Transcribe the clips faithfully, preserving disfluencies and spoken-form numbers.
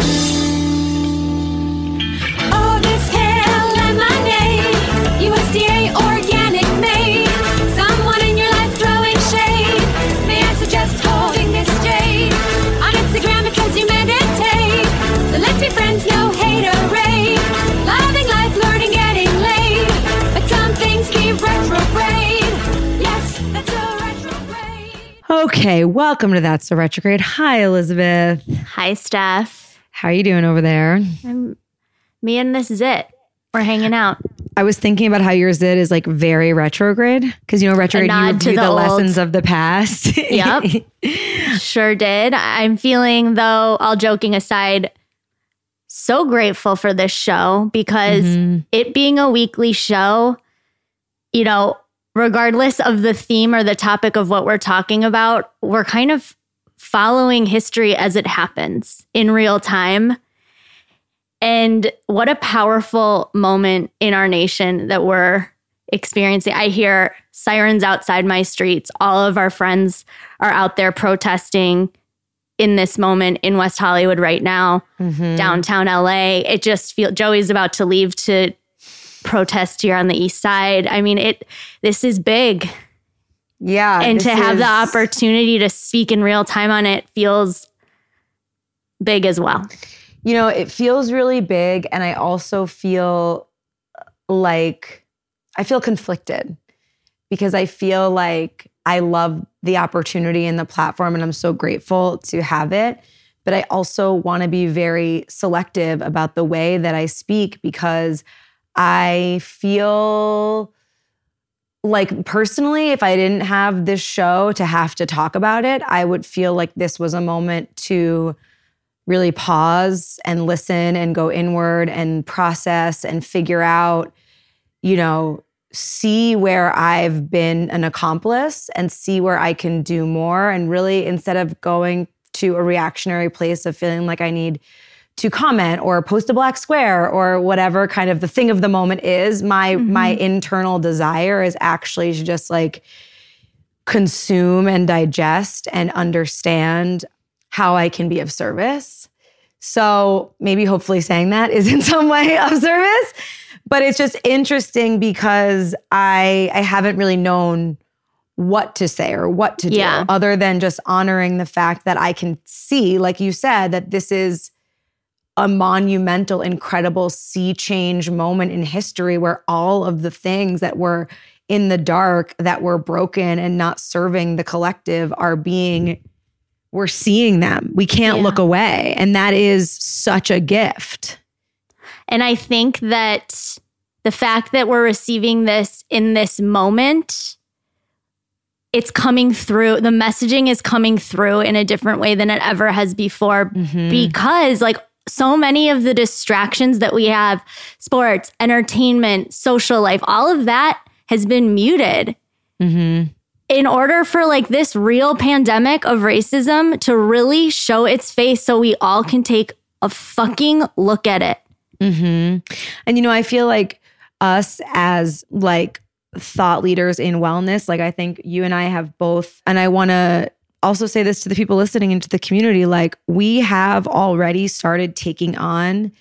Oh, this kale and lemonade, U S D A organic made. Someone in your life throwing shade. May I suggest holding this jade? On Instagram it says you meditate. So let's be friends, no haterade. Loving life, learning, getting laid. But some things be retrograde. Yes, that's a okay, welcome to That's A Retrograde. Hi, Elizabeth. Hi, Steph. How are you doing over there? I'm, me and this zit. We're hanging out. I was thinking about how your zit is like very retrograde. Because you know, retrograde, you review the, the lessons of the past. Yep, sure did. I'm feeling, though, all joking aside, so grateful for this show. Because mm-hmm. it being a weekly show, you know, regardless of the theme or the topic of what we're talking about, we're kind of following history as it happens in real time. And what a powerful moment in our nation that we're experiencing. I hear sirens outside my streets. All of our friends are out there protesting in this moment in West Hollywood right now, mm-hmm. downtown L A. It just feels, Joey's about to leave to protest here on the East Side. I mean, it. This is big. Yeah. And to have is... the opportunity to speak in real time on it feels big as well. You know, it feels really big. And I also feel like, I feel conflicted because I feel like I love the opportunity and the platform and I'm so grateful to have it. But I also want to be very selective about the way that I speak because I feel like personally, if I didn't have this show to have to talk about it, I would feel like this was a moment to really pause and listen and go inward and process and figure out, you know, see where I've been an accomplice and see where I can do more. And really, instead of going to a reactionary place of feeling like I need to comment or post a black square or whatever kind of the thing of the moment is, my mm-hmm. my internal desire is actually to just like consume and digest and understand how I can be of service. So maybe hopefully saying that is in some way of service, but it's just interesting because I I haven't really known what to say or what to yeah. do other than just honoring the fact that I can see, like you said, that this is a monumental, incredible sea change moment in history where all of the things that were in the dark, that were broken and not serving the collective are being, we're seeing them. We can't yeah. look away. And that is such a gift. And I think that the fact that we're receiving this in this moment, it's coming through, the messaging is coming through in a different way than it ever has before mm-hmm. because like, so many of the distractions that we have, sports, entertainment, social life, all of that has been muted. Mm-hmm. In order for like this real pandemic of racism to really show its face so we all can take a fucking look at it. Mm-hmm. And, you know, I feel like us as like thought leaders in wellness, like I think you and I have both, and I want to also say this to the people listening into the community, like we have already started taking on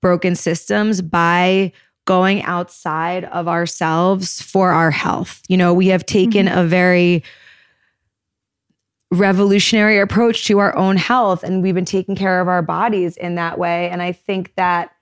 broken systems by going outside of ourselves for our health. You know, we have taken mm-hmm. a very revolutionary approach to our own health and we've been taking care of our bodies in that way. And I think that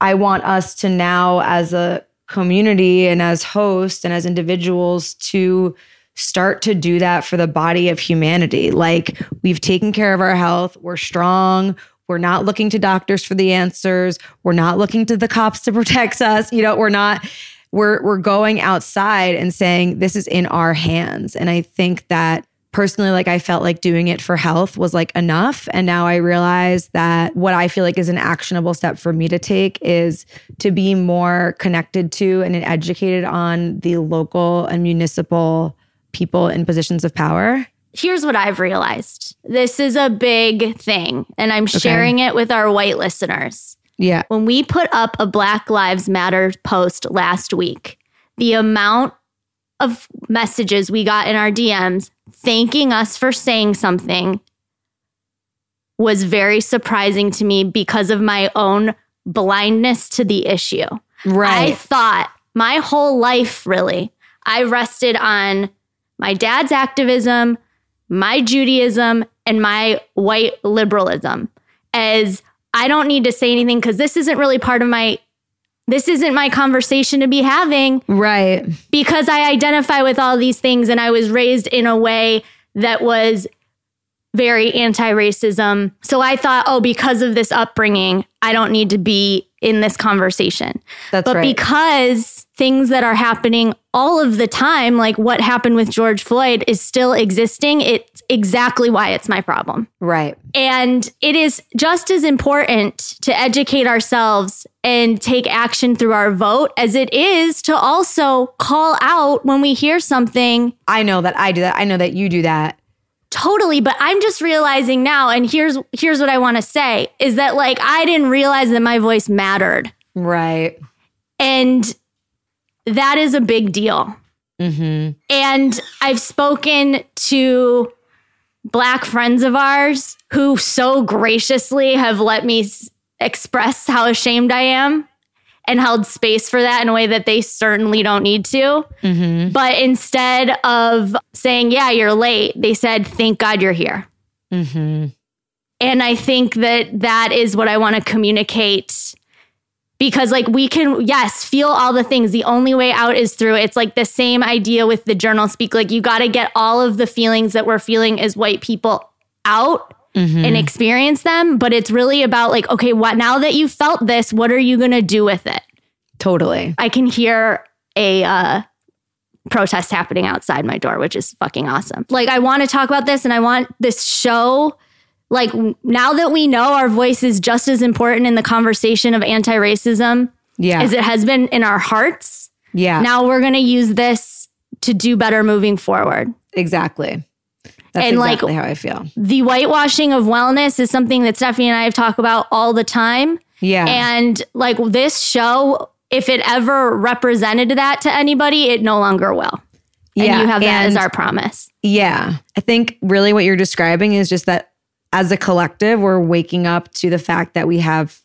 I want us to now as a community and as hosts and as individuals to start to do that for the body of humanity. Like we've taken care of our health. We're strong. We're not looking to doctors for the answers. We're not looking to the cops to protect us. You know, we're not, we're, we're going outside and saying this is in our hands. And I think that personally, like I felt like doing it for health was like enough. And now I realize that what I feel like is an actionable step for me to take is to be more connected to and educated on the local and municipal people in positions of power. Here's what I've realized. This is a big thing, and I'm okay. sharing it with our white listeners. Yeah. When we put up a Black Lives Matter post last week, the amount of messages we got in our D Ms thanking us for saying something was very surprising to me because of my own blindness to the issue. Right. I thought my whole life, really, I rested on my dad's activism, my Judaism, and my white liberalism as I don't need to say anything because this isn't really part of my, this isn't my conversation to be having. Right. Because I identify with all these things and I was raised in a way that was very anti-racism. So I thought, oh, because of this upbringing, I don't need to be in this conversation. That's but right. Because things that are happening all of the time, like what happened with George Floyd, is still existing, it's exactly why it's my problem. Right. And it is just as important to educate ourselves and take action through our vote as it is to also call out when we hear something. I know that I do that. I know that you do that. Totally, but I'm just realizing now, and here's here's what I want to say, is that like I didn't realize that my voice mattered. Right. And that is a big deal. Mm-hmm. And I've spoken to Black friends of ours who so graciously have let me s- express how ashamed I am and held space for that in a way that they certainly don't need to. Mm-hmm. But instead of saying, yeah, you're late, they said, thank God you're here. Mm-hmm. And I think that that is what I want to communicate because like we can, yes, feel all the things. The only way out is through. It's like the same idea with the journal speak. Like you got to get all of the feelings that we're feeling as white people out. Mm-hmm. And experience them, but it's really about like, okay, what now that you felt this, what are you going to do with it? Totally. I can hear a uh, protest happening outside my door, which is fucking awesome. Like I want to talk about this and I want this show, like now that we know our voice is just as important in the conversation of anti-racism yeah. as it has been in our hearts. Yeah. Now we're going to use this to do better moving forward. Exactly. That's and exactly like, how I feel. The whitewashing of wellness is something that Stephanie and I have talked about all the time. Yeah. And like this show, if it ever represented that to anybody, it no longer will. Yeah. And you have that and, as our promise. Yeah. I think really what you're describing is just that as a collective, we're waking up to the fact that we have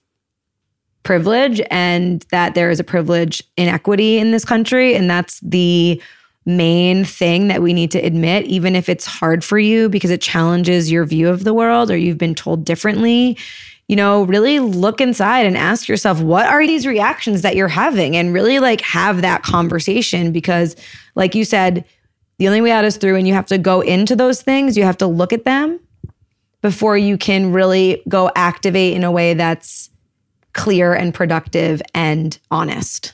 privilege and that there is a privilege inequity in this country. And that's the main thing that we need to admit, even if it's hard for you because it challenges your view of the world or you've been told differently, you know, really look inside and ask yourself, what are these reactions that you're having? And really like have that conversation because like you said, the only way out is through and you have to go into those things. You have to look at them before you can really go activate in a way that's clear and productive and honest.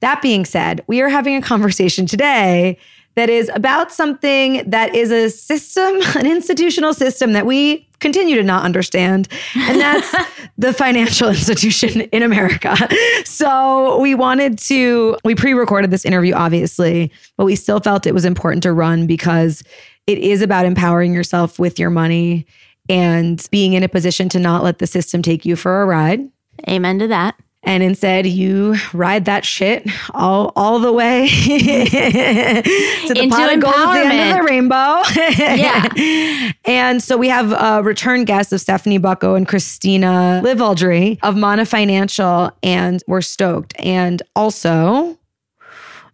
That being said, we are having a conversation today that is about something that is a system, an institutional system that we continue to not understand, and that's the financial institution in America. So we wanted to, we pre-recorded this interview, obviously, but we still felt it was important to run because it is about empowering yourself with your money and being in a position to not let the system take you for a ride. Amen to that. And instead, you ride that shit all, all the way to the Into pot of gold at the end of the rainbow. Yeah. And so we have a return guest of Stephanie Bucko and Christina Livadary of Mana Financial, and we're stoked. And also,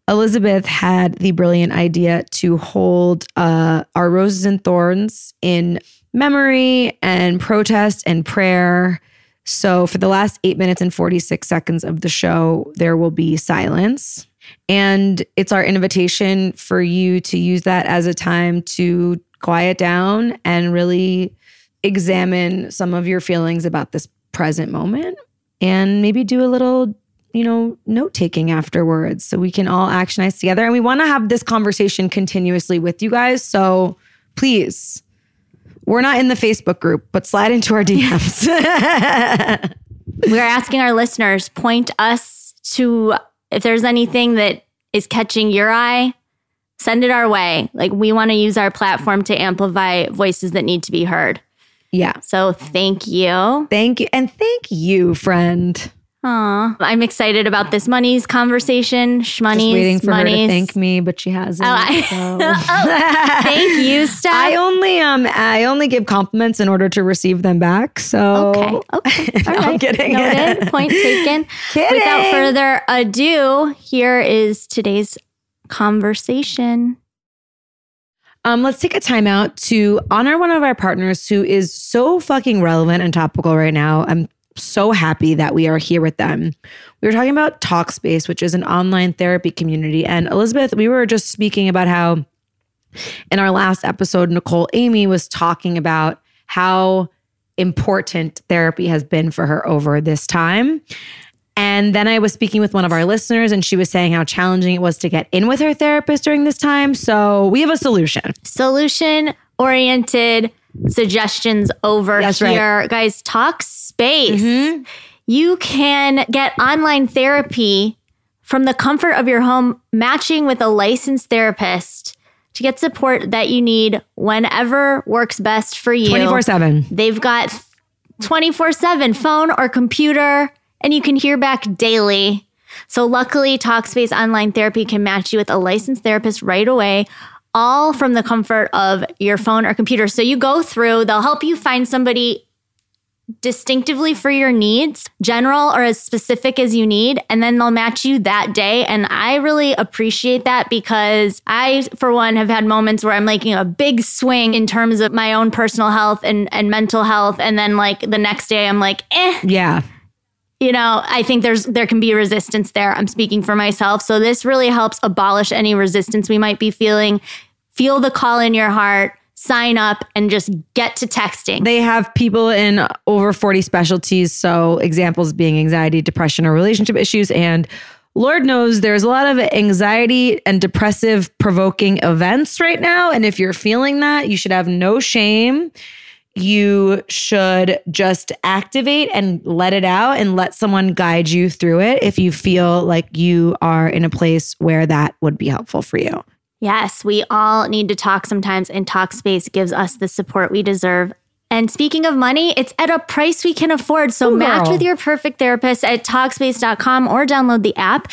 Elizabeth had the brilliant idea to hold uh, our Roses and Thorns in memory and protest and prayer. So for the last eight minutes and forty-six seconds of the show, there will be silence. And it's our invitation for you to use that as a time to quiet down and really examine some of your feelings about this present moment and maybe do a little, you know, note-taking afterwards so we can all actionize together. And we want to have this conversation continuously with you guys. So please, we're not in the Facebook group, but slide into our D Ms. We're asking our listeners, point us to, if there's anything that is catching your eye, send it our way. Like we want to use our platform to amplify voices that need to be heard. Yeah. So thank you. Thank you. And thank you, friend. Aw. I'm excited about this money's conversation. Shmoney's. Just waiting for money's. her to thank me, but she hasn't. Oh, I, so. oh, thank you, Steph. I only um I only give compliments in order to receive them back. So okay, okay, all right. I'm kidding. Noted. Point taken. Kidding. Without further ado, here is today's conversation. Um, let's take a time out to honor one of our partners who is so fucking relevant and topical right now. I'm so happy that we are here with them. We were talking about Talkspace, which is an online therapy community. And Elizabeth, we were just speaking about how in our last episode, Nicole Amy was talking about how important therapy has been for her over this time. And then I was speaking with one of our listeners and she was saying how challenging it was to get in with her therapist during this time. So we have a solution. Solution-oriented suggestions over That's here. Right. Guys, Talkspace. Mm-hmm. You can get online therapy from the comfort of your home, matching with a licensed therapist to get support that you need whenever works best for you. twenty-four seven. They've got twenty-four seven phone or computer, and you can hear back daily. So luckily, Talkspace Online Therapy can match you with a licensed therapist right away, all from the comfort of your phone or computer. So you go through, they'll help you find somebody distinctively for your needs, general or as specific as you need, and then they'll match you that day. And I really appreciate that because I, for one, have had moments where I'm making a big swing in terms of my own personal health and, and mental health. And then like the next day I'm like, eh. Yeah. You know, I think there's there can be resistance there. I'm speaking for myself. So this really helps abolish any resistance we might be feeling. Feel the call in your heart, sign up, and just get to texting. They have people in over forty specialties. So examples being anxiety, depression, or relationship issues. And Lord knows there's a lot of anxiety and depressive provoking events right now. And if you're feeling that, you should have no shame. You should just activate and let it out and let someone guide you through it if you feel like you are in a place where that would be helpful for you. Yes, we all need to talk sometimes, and Talkspace gives us the support we deserve. And speaking of money, it's at a price we can afford. So Ooh, match girl. with your perfect therapist at Talkspace dot com or download the app.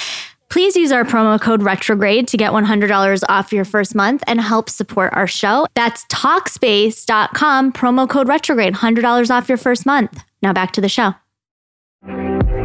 Please use our promo code RETROGRADE to get one hundred dollars off your first month and help support our show. That's Talkspace dot com, promo code RETROGRADE, one hundred dollars off your first month. Now back to the show.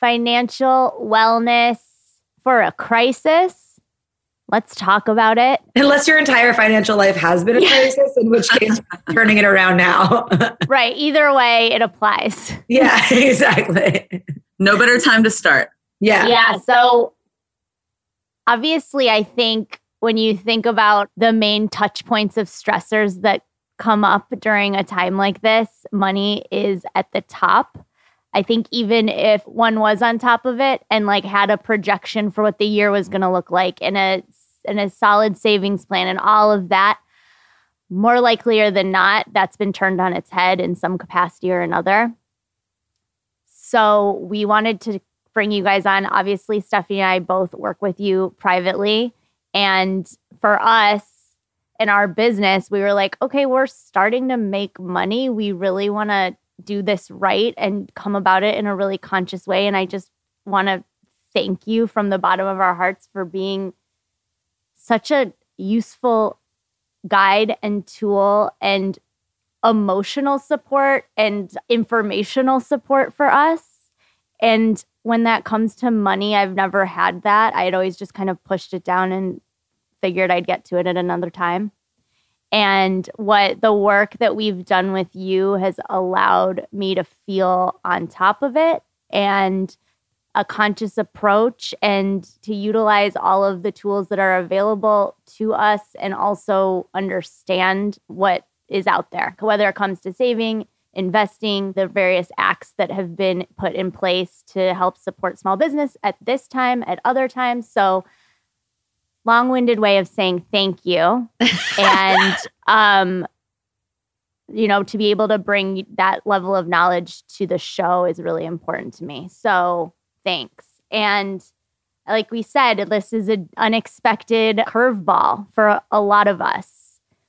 Financial wellness for a crisis. Let's talk about it. Unless your entire financial life has been a yeah. crisis, in which case you're turning it around now. Right. Either way, it applies. Yeah, exactly. No better time to start. Yeah. Yeah. So obviously, I think when you think about the main touch points of stressors that come up during a time like this, money is at the top. I think even if one was on top of it and like had a projection for what the year was going to look like and a, and a solid savings plan and all of that, more likelier than not, that's been turned on its head in some capacity or another. So we wanted to bring you guys on. Obviously, Stephanie and I both work with you privately. And for us in our business, we were like, okay, we're starting to make money. We really want to do this right and come about it in a really conscious way. And I just want to thank you from the bottom of our hearts for being such a useful guide and tool and emotional support and informational support for us. And when that comes to money, I've never had that. I had always just kind of pushed it down and figured I'd get to it at another time. And what the work that we've done with you has allowed me to feel on top of it and a conscious approach and to utilize all of the tools that are available to us and also understand what is out there, whether it comes to saving, investing, the various acts that have been put in place to help support small business at this time, at other times. So long-winded way of saying thank you. And, um, you know, to be able to bring that level of knowledge to the show is really important to me. So thanks. And like we said, this is an unexpected curveball for a lot of us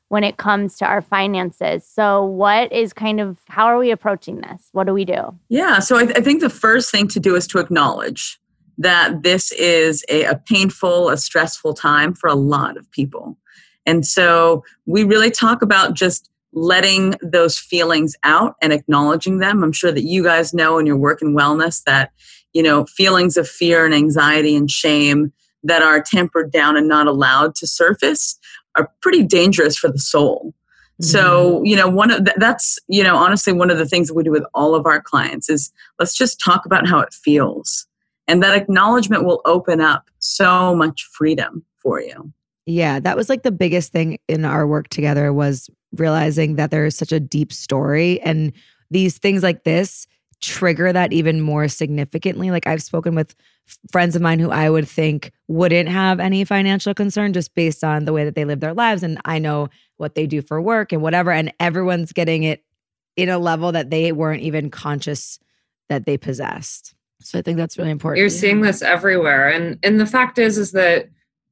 when it comes to our finances. So what is kind of, how are we approaching this? What do we do? Yeah, so I, th- I think the first thing to do is to acknowledge that this is a, a painful, a stressful time for a lot of people. And so we really talk about just letting those feelings out and acknowledging them. I'm sure that you guys know in your work in wellness that, you know, feelings of fear and anxiety and shame that are tempered down and not allowed to surface are pretty dangerous for the soul. Mm-hmm. So, you know, one of th- that's, you know, honestly, one of the things that we do with all of our clients is let's just talk about how it feels. And that acknowledgement will open up so much freedom for you. Yeah, that was like the biggest thing in our work together was realizing that there is such a deep story, and these things like this trigger that even more significantly. Like I've spoken with friends of mine who I would think wouldn't have any financial concern just based on the way that they live their lives. And I know what they do for work and whatever, and everyone's getting it in a level that they weren't even conscious that they possessed. So I think that's really important. You're seeing this everywhere. And, and the fact is, is that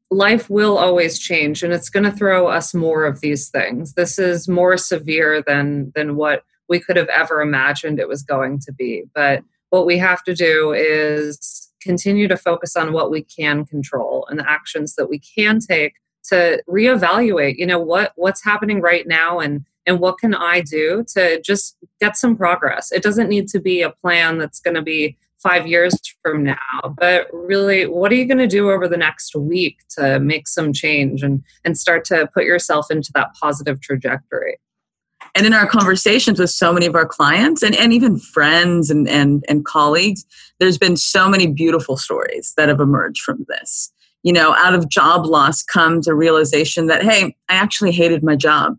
life will always change, and it's going to throw us more of these things. This is more severe than, than what we could have ever imagined it was going to be. But what we have to do is continue to focus on what we can control and the actions that we can take to reevaluate, you know, what, what's happening right now and, and what can I do to just get some progress. It doesn't need to be a plan that's going to be five years from now, but really, what are you going to do over the next week to make some change and, and start to put yourself into that positive trajectory? And in our conversations with so many of our clients and, and even friends and, and, and colleagues, there's been so many beautiful stories that have emerged from this. You know, out of job loss comes a realization that, hey, I actually hated my job.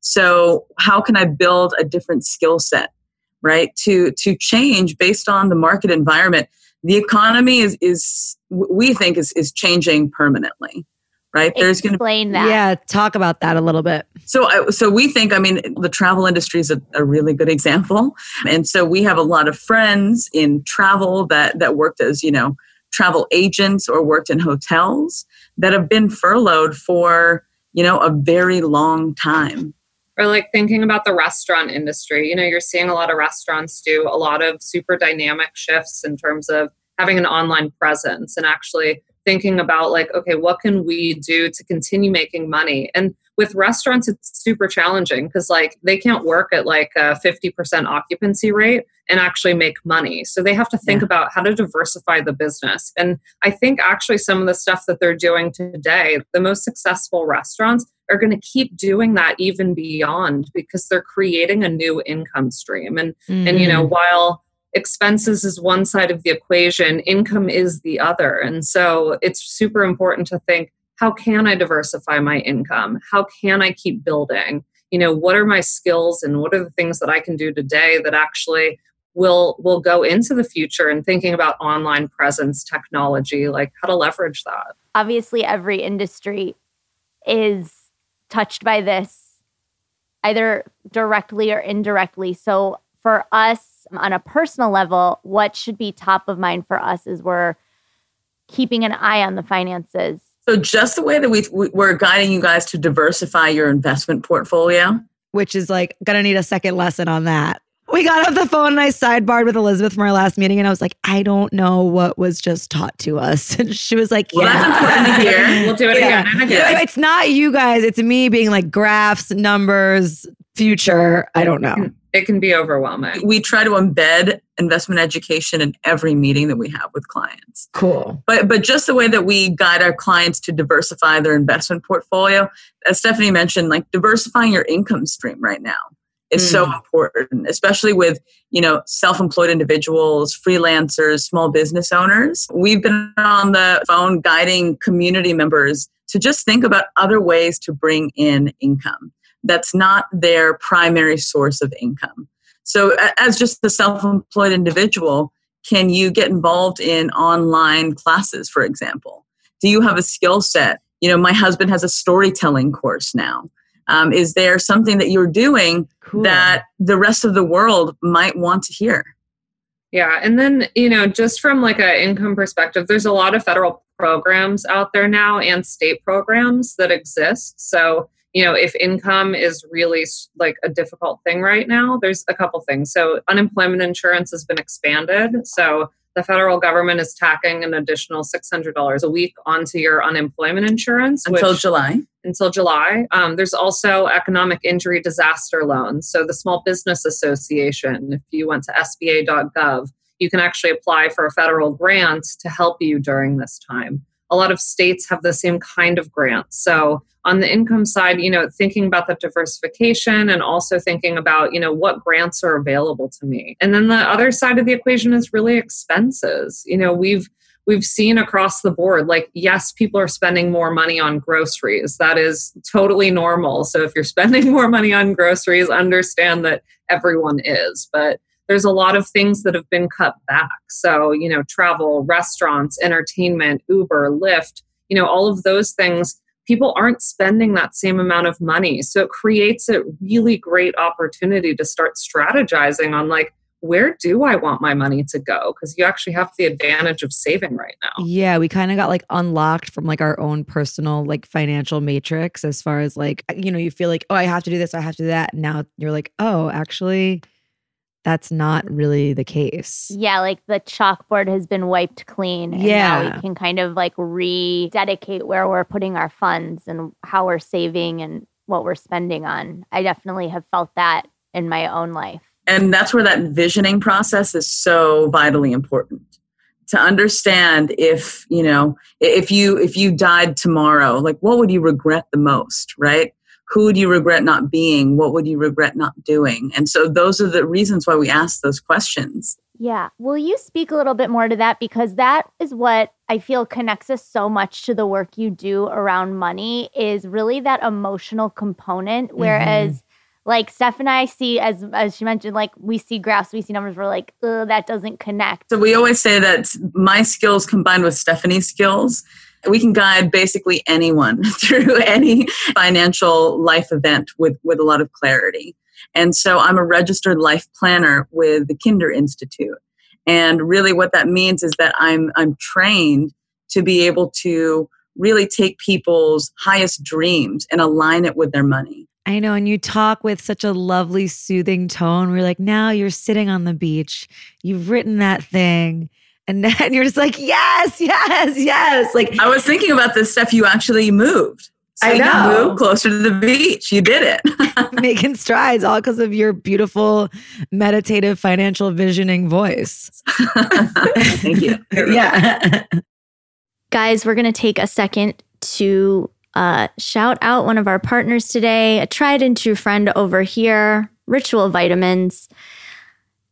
So how can I build a different skill set, right? To, to change based on the market environment. The economy is, is we think is, is changing permanently. Right? There's going to explain that. Yeah, talk about that a little bit. So, so we think, I mean, the travel industry is a, a really good example, and so we have a lot of friends in travel that that worked as, you know, travel agents or worked in hotels that have been furloughed for, you know, a very long time. Or like thinking about the restaurant industry, you know, you're seeing a lot of restaurants do a lot of super dynamic shifts in terms of having an online presence and actually thinking about like, okay, what can we do to continue making money? And with restaurants, it's super challenging because like they can't work at like a fifty percent occupancy rate and actually make money. So they have to think yeah. about how to diversify the business. And I think actually some of the stuff that they're doing today, the most successful restaurants are going to keep doing that even beyond, because they're creating a new income stream. And, mm. and you know, while expenses is one side of the equation, income is the other. And so it's super important to think, how can I diversify my income? How can I keep building? You know, what are my skills and what are the things that I can do today that actually will will go into the future, and thinking about online presence, technology, like how to leverage that. Obviously, every industry is touched by this, either directly or indirectly. So for us, on a personal level, what should be top of mind for us as we're keeping an eye on the finances? So just the way that we, we're guiding you guys to diversify your investment portfolio. Which is like, gonna need a second lesson on that. We got off the phone and I sidebarred with Elizabeth from our last meeting, and I was like, I don't know what was just taught to us. And she was like, yeah. Well, that's important to hear. We'll do it yeah. again. again. It's not you guys. It's me being like graphs, numbers, future. I don't know. It can be overwhelming. We try to embed investment education in every meeting that we have with clients. Cool. But but just the way that we guide our clients to diversify their investment portfolio, as Stephanie mentioned, like diversifying your income stream right now is mm. so important, especially with, you know, self-employed individuals, freelancers, small business owners. We've been on the phone guiding community members to just think about other ways to bring in income that's not their primary source of income. So as just a self-employed individual, can you get involved in online classes, for example? Do you have a skill set? You know, my husband has a storytelling course now. Um, is there something that you're doing cool. that the rest of the world might want to hear? Yeah. And then, you know, just from like an income perspective, there's a lot of federal programs out there now and state programs that exist. So, you know, if income is really like a difficult thing right now, there's a couple things. So unemployment insurance has been expanded. So the federal government is tacking an additional six hundred dollars a week onto your unemployment insurance. Until which, July. Until July. Um, there's also economic injury disaster loans. So the Small Business Association, if you went to S B A dot gov, you can actually apply for a federal grant to help you during this time. A lot of states have the same kind of grant. So on the income side, you know, thinking about the diversification and also thinking about, you know, what grants are available to me. And then the other side of the equation is really expenses. You know, we've we've seen across the board, like, yes, people are spending more money on groceries. That is totally normal. So if you're spending more money on groceries, understand that everyone is. But there's a lot of things that have been cut back. So, you know, travel, restaurants, entertainment, Uber, Lyft, you know, all of those things, people aren't spending that same amount of money. So it creates a really great opportunity to start strategizing on like, where do I want my money to go? Because you actually have the advantage of saving right now. Yeah, we kind of got like unlocked from like our own personal like financial matrix as far as like, you know, you feel like, oh, I have to do this, I have to do that. And now you're like, oh, actually... that's not really the case. Yeah, like the chalkboard has been wiped clean. And yeah. Now we can kind of like rededicate where we're putting our funds and how we're saving and what we're spending on. I definitely have felt that in my own life. And that's where that visioning process is so vitally important. To understand if, you know, if you if you died tomorrow, like what would you regret the most, right? Who would you regret not being? What would you regret not doing? And so those are the reasons why we ask those questions. Yeah. Will you speak a little bit more to that? Because that is what I feel connects us so much to the work you do around money is really that emotional component. Whereas mm-hmm. like Steph and I see, as as she mentioned, like we see graphs, we see numbers, we're like, oh, that doesn't connect. So we always say that my skills combined with Stephanie's skills, we can guide basically anyone through any financial life event with, with a lot of clarity. And so I'm a registered life planner with the Kinder Institute. And really what that means is that I'm I'm trained to be able to really take people's highest dreams and align it with their money. I know. And you talk with such a lovely, soothing tone. We're like, now you're sitting on the beach. You've written that thing. And then you're just like, yes, yes, yes. Like I was thinking about this stuff. You actually moved. So I know. You moved closer to the beach. You did it. Making strides all because of your beautiful, meditative, financial visioning voice. Thank you. Yeah. Guys, we're going to take a second to uh, shout out one of our partners today, a tried and true friend over here, Ritual Vitamins.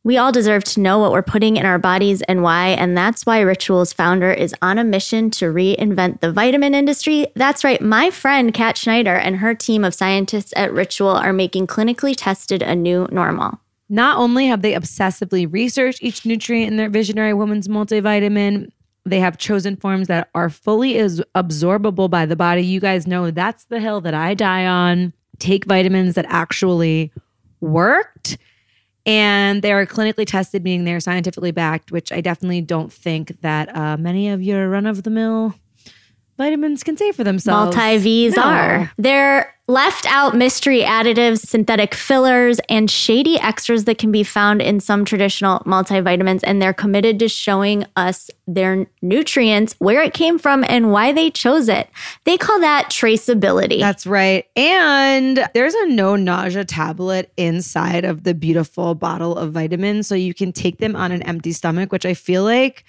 We all deserve to know what we're putting in our bodies and why, and that's why Ritual's founder is on a mission to reinvent the vitamin industry. That's right, my friend Kat Schneider and her team of scientists at Ritual are making clinically tested a new normal. Not only have they obsessively researched each nutrient in their Visionary Woman's multivitamin, they have chosen forms that are fully as absorbable by the body. You guys know that's the hill that I die on. Take vitamins that actually worked. And they are clinically tested, meaning they're scientifically backed, which I definitely don't think that uh, many of your run-of-the-mill vitamins can say for themselves. Multi-Vs no. are. They're left out mystery additives, synthetic fillers, and shady extras that can be found in some traditional multivitamins. And they're committed to showing us their nutrients, where it came from, and why they chose it. They call that traceability. That's right. And there's a no nausea tablet inside of the beautiful bottle of vitamins. So you can take them on an empty stomach, which I feel like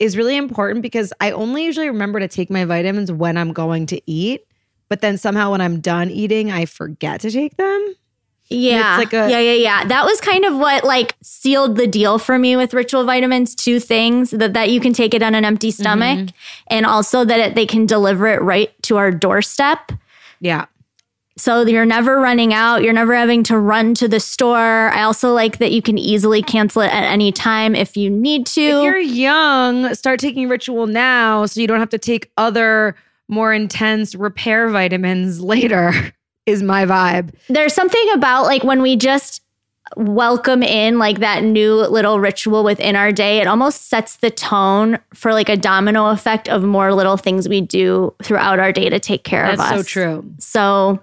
is really important because I only usually remember to take my vitamins when I'm going to eat. But then somehow when I'm done eating, I forget to take them. Yeah. It's like a- yeah, yeah, yeah. That was kind of what like sealed the deal for me with Ritual Vitamins. Two things, that, that you can take it on an empty stomach mm-hmm. and also that it, they can deliver it right to our doorstep. Yeah. So you're never running out. You're never having to run to the store. I also like that you can easily cancel it at any time if you need to. If you're young, start taking Ritual now so you don't have to take other more intense repair vitamins later is my vibe. There's something about like when we just welcome in like that new little ritual within our day, it almost sets the tone for like a domino effect of more little things we do throughout our day to take care That's of us. That's so true. So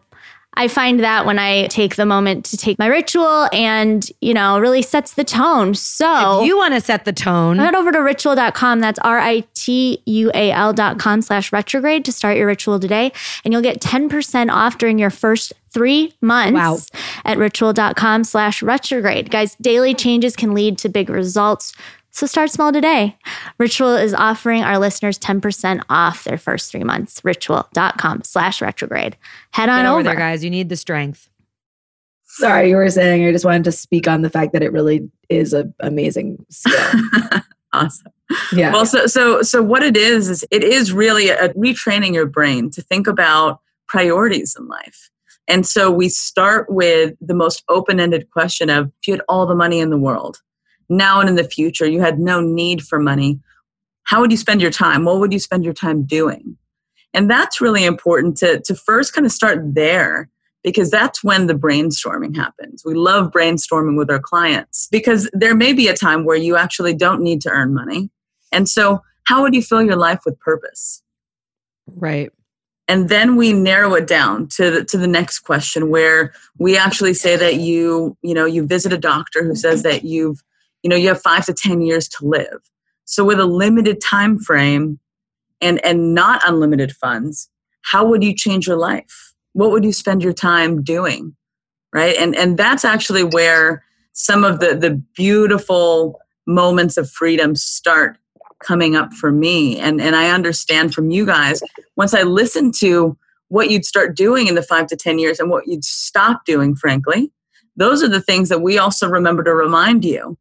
I find that when I take the moment to take my ritual and, you know, really sets the tone. So if you want to set the tone, head over to ritual dot com. That's R I T U A L dot com slash retrograde to start your ritual today. And you'll get ten percent off during your first three months wow. at ritual dot com slash retrograde. Guys, daily changes can lead to big results. So start small today. Ritual is offering our listeners ten percent off their first three months. Ritual dot com slash retrograde. Head on Get over. over there, guys. You need the strength. Sorry, you were saying, I just wanted to speak on the fact that it really is an amazing skill. Awesome. Yeah. Well, so, so, so what it is, is it is really a retraining your brain to think about priorities in life. And so we start with the most open-ended question of, if you had all the money in the world, now and in the future, you had no need for money, how would you spend your time? What would you spend your time doing? And that's really important to, to first kind of start there, because that's when the brainstorming happens. We love brainstorming with our clients because there may be a time where you actually don't need to earn money. And so how would you fill your life with purpose? Right. And then we narrow it down to the, to the next question where we actually say that you, you know, you visit a doctor who says that you've You know, you have five to ten years to live. So with a limited time frame and, and not unlimited funds, how would you change your life? What would you spend your time doing? Right. And and that's actually where some of the, the beautiful moments of freedom start coming up for me. And and I understand from you guys, once I listen to what you'd start doing in the five to ten years and what you'd stop doing, frankly, those are the things that we also remember to remind you.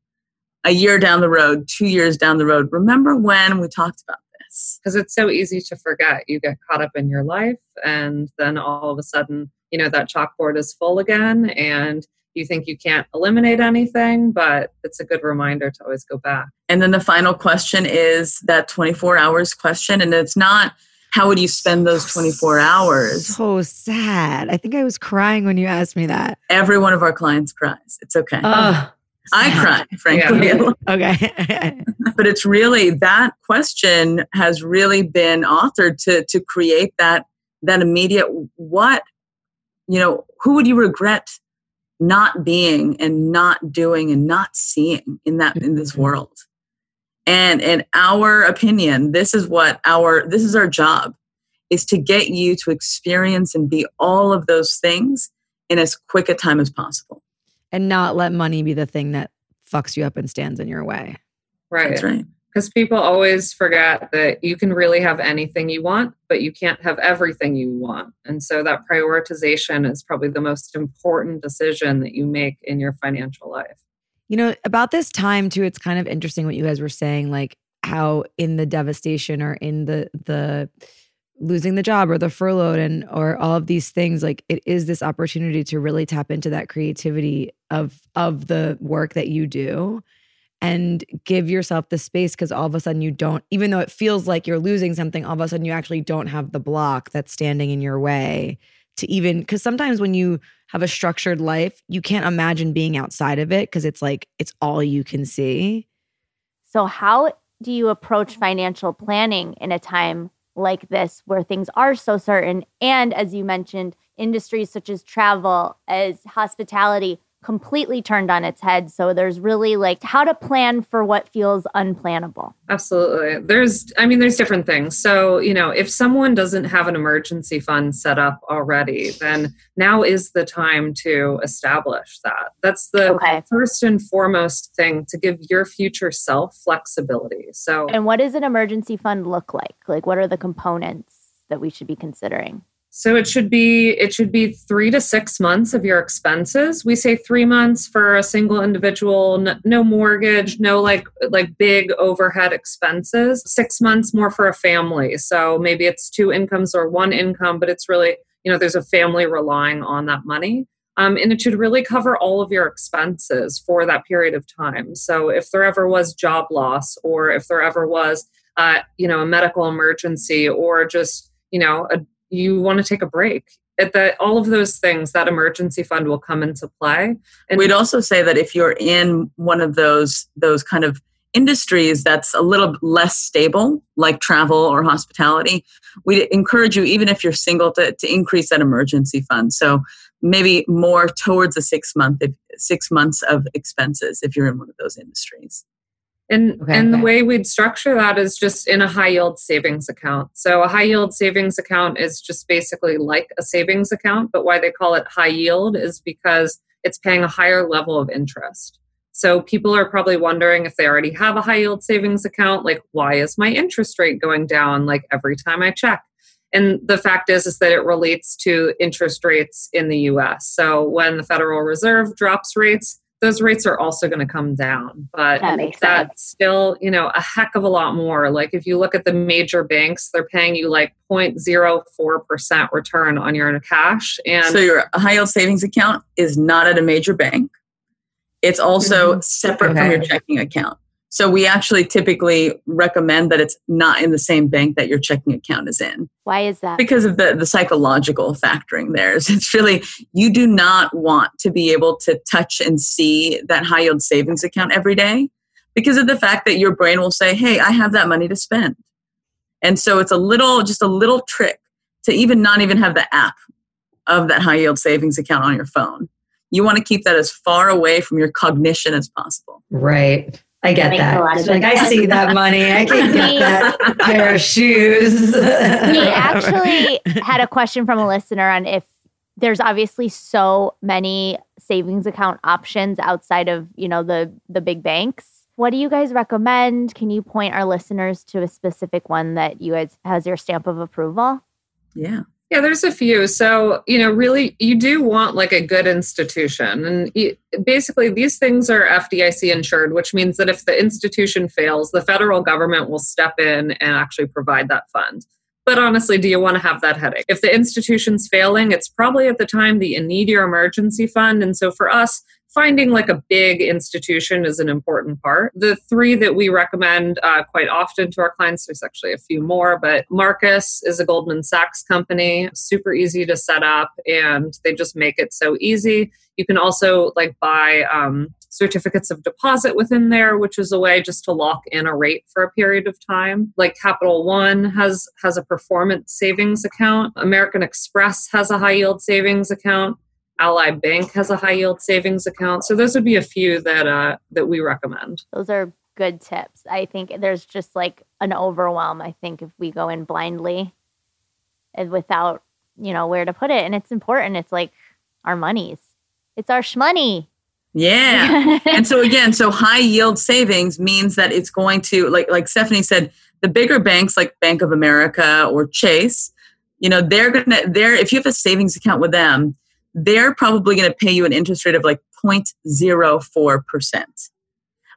A year down the road, two years down the road. Remember when we talked about this? Because it's so easy to forget. You get caught up in your life and then all of a sudden, you know, that chalkboard is full again and you think you can't eliminate anything, but it's a good reminder to always go back. And then the final question is that twenty-four hours question. And it's not, how would you spend those twenty-four hours? So sad. I think I was crying when you asked me that. Every one of our clients cries. It's okay. Uh. I cry, frankly. Yeah. Okay. But it's really, that question has really been authored to to create that that immediate what, you know, who would you regret not being and not doing and not seeing in that in this world? And in our opinion, this is what our this is our job, is to get you to experience and be all of those things in as quick a time as possible. And not let money be the thing that fucks you up and stands in your way. Right. That's right. Because people always forget that you can really have anything you want, but you can't have everything you want. And so that prioritization is probably the most important decision that you make in your financial life. You know, about this time too, it's kind of interesting what you guys were saying, like how in the devastation or in the the losing the job or the furloughed and or all of these things, like it is this opportunity to really tap into that creativity of of the work that you do and give yourself the space, because all of a sudden you don't, even though it feels like you're losing something, all of a sudden you actually don't have the block that's standing in your way to even, because sometimes when you have a structured life, you can't imagine being outside of it because it's like, it's all you can see. So how do you approach financial planning in a time like this, where things are so certain? And as you mentioned, industries such as travel, as hospitality, completely turned on its head. So there's really like how to plan for what feels unplannable. Absolutely. There's, I mean, there's different things. So, you know, if someone doesn't have an emergency fund set up already, then now is the time to establish that. That's the okay. first and foremost thing, to give your future self flexibility. So, and what does an emergency fund look like? Like, what are the components that we should be considering? So it should be it should be three to six months of your expenses. We say three months for a single individual, no mortgage, no like like big overhead expenses. Six months more for a family. So maybe it's two incomes or one income, but it's really you know, there's a family relying on that money. Um, and it should really cover all of your expenses for that period of time. So if there ever was job loss, or if there ever was, uh, you know, a medical emergency, or just, you know, a, you want to take a break, at the, all of those things, that emergency fund will come into play. And we'd also say that if you're in one of those those kind of industries that's a little less stable, like travel or hospitality, we encourage you, even if you're single, to, to increase that emergency fund. So maybe more towards a six month six months of expenses if you're in one of those industries. And okay, and okay. the way we'd structure that is just in a high yield savings account. So a high yield savings account is just basically like a savings account, but why they call it high yield is because it's paying a higher level of interest. So people are probably wondering, if they already have a high yield savings account, like, why is my interest rate going down like every time I check? And the fact is, is that it relates to interest rates in the U S. So when the Federal Reserve drops rates, those rates are also going to come down. But that that's still, you know, a heck of a lot more. Like if you look at the major banks, they're paying you like zero point zero four percent return on your cash. And so your high yield savings account is not at a major bank. It's also mm-hmm. separate okay. from your checking account. So we actually typically recommend that it's not in the same bank that your checking account is in. Why is that? Because of the, the psychological factoring there. It's really, you do not want to be able to touch and see that high yield savings account every day because of the fact that your brain will say, hey, I have that money to spend. And so it's a little, just a little trick to even not even have the app of that high yield savings account on your phone. You want to keep that as far away from your cognition as possible. Right. I get that. that. Like, I see that money. I can get that pair of shoes. We actually had a question from a listener on if there's obviously so many savings account options outside of, you know, the, the big banks. What do you guys recommend? Can you point our listeners to a specific one that you guys has your stamp of approval? Yeah. Yeah, there's a few. So, you know, really, you do want like a good institution. And you, basically, these things are F D I C insured, which means that if the institution fails, the federal government will step in and actually provide that fund. But honestly, do you want to have that headache? If the institution's failing, it's probably at the time that you need your emergency fund. And so for us, finding like a big institution is an important part. The three that we recommend uh, quite often to our clients, there's actually a few more, but Marcus is a Goldman Sachs company, super easy to set up, and they just make it so easy. You can also like buy um, certificates of deposit within there, which is a way just to lock in a rate for a period of time. Like Capital One has, has a performance savings account. American Express has a high yield savings account. Ally Bank has a high yield savings account. So those would be a few that uh, that we recommend. Those are good tips. I think there's just like an overwhelm, I think, if we go in blindly and without, you know, where to put it. And it's important. It's like our monies. It's our shmoney. Yeah. And so again, so high yield savings means that it's going to, like like Stephanie said, the bigger banks like Bank of America or Chase, you know, they're going to, they're, if you have a savings account with them, they're probably going to pay you an interest rate of like zero point zero four percent.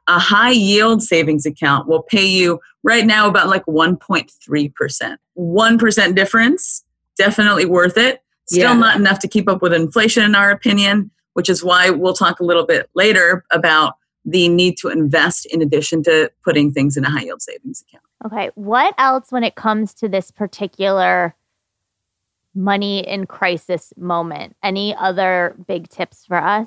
A high yield savings account will pay you right now about like one point three percent. one percent difference, definitely worth it. Still yeah. not enough to keep up with inflation in our opinion, which is why we'll talk a little bit later about the need to invest in addition to putting things in a high yield savings account. Okay. What else when it comes to this particular money in crisis moment? Any other big tips for us?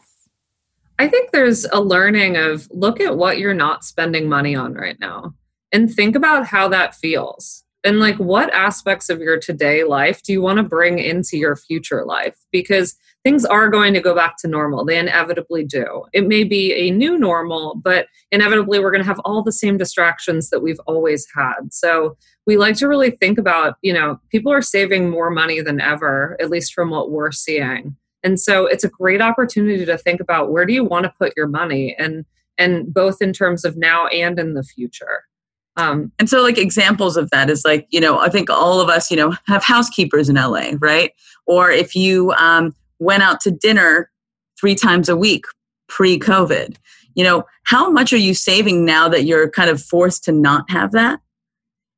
I think there's a learning of look at what you're not spending money on right now and think about how that feels. And like what aspects of your today life do you want to bring into your future life? Because things are going to go back to normal. They inevitably do. It may be a new normal, but inevitably we're going to have all the same distractions that we've always had. So we like to really think about, you know, people are saving more money than ever, at least from what we're seeing. And so it's a great opportunity to think about where do you want to put your money, and and both in terms of now and in the future. Um, and so like examples of that is like, you know, I think all of us, you know, have housekeepers in L A, right? Or if you um, went out to dinner three times a week pre-COVID, you know, how much are you saving now that you're kind of forced to not have that?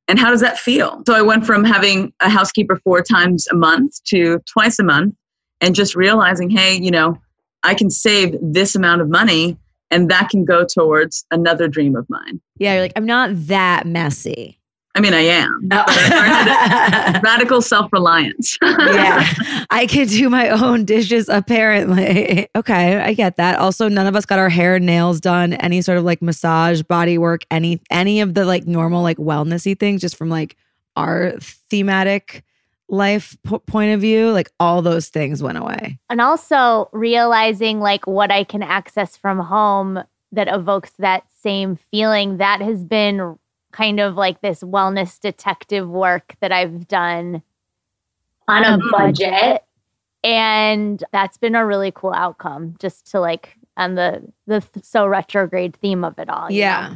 And how does that feel? So I went from having a housekeeper four times a month to twice a month and just realizing, hey, you know, I can save this amount of money and that can go towards another dream of mine. Yeah, you're like, I'm not that messy. I mean, I am. Oh. I radical self-reliance. Yeah. I could do my own dishes, apparently. Okay, I get that. Also, none of us got our hair and nails done, any sort of like massage, body work, any any of the like normal like wellnessy things, just from like our thematic life po- point of view, like all those things went away. And also realizing like what I can access from home that evokes that same feeling, that has been kind of like this wellness detective work that I've done on a budget. And that's been a really cool outcome, just to like on the the th- so retrograde theme of it all. Yeah.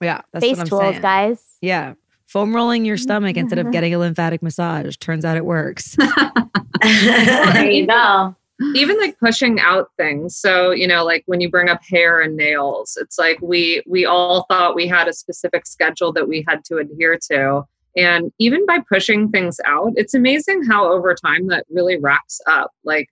Know? Yeah. That's Face what I'm tools, saying. Guys. Yeah. Foam rolling your stomach instead of getting a lymphatic massage. Turns out it works. There you go. Even like pushing out things. So, you know, like when you bring up hair and nails, it's like we we all thought we had a specific schedule that we had to adhere to. And even by pushing things out, it's amazing how over time that really racks up. Like,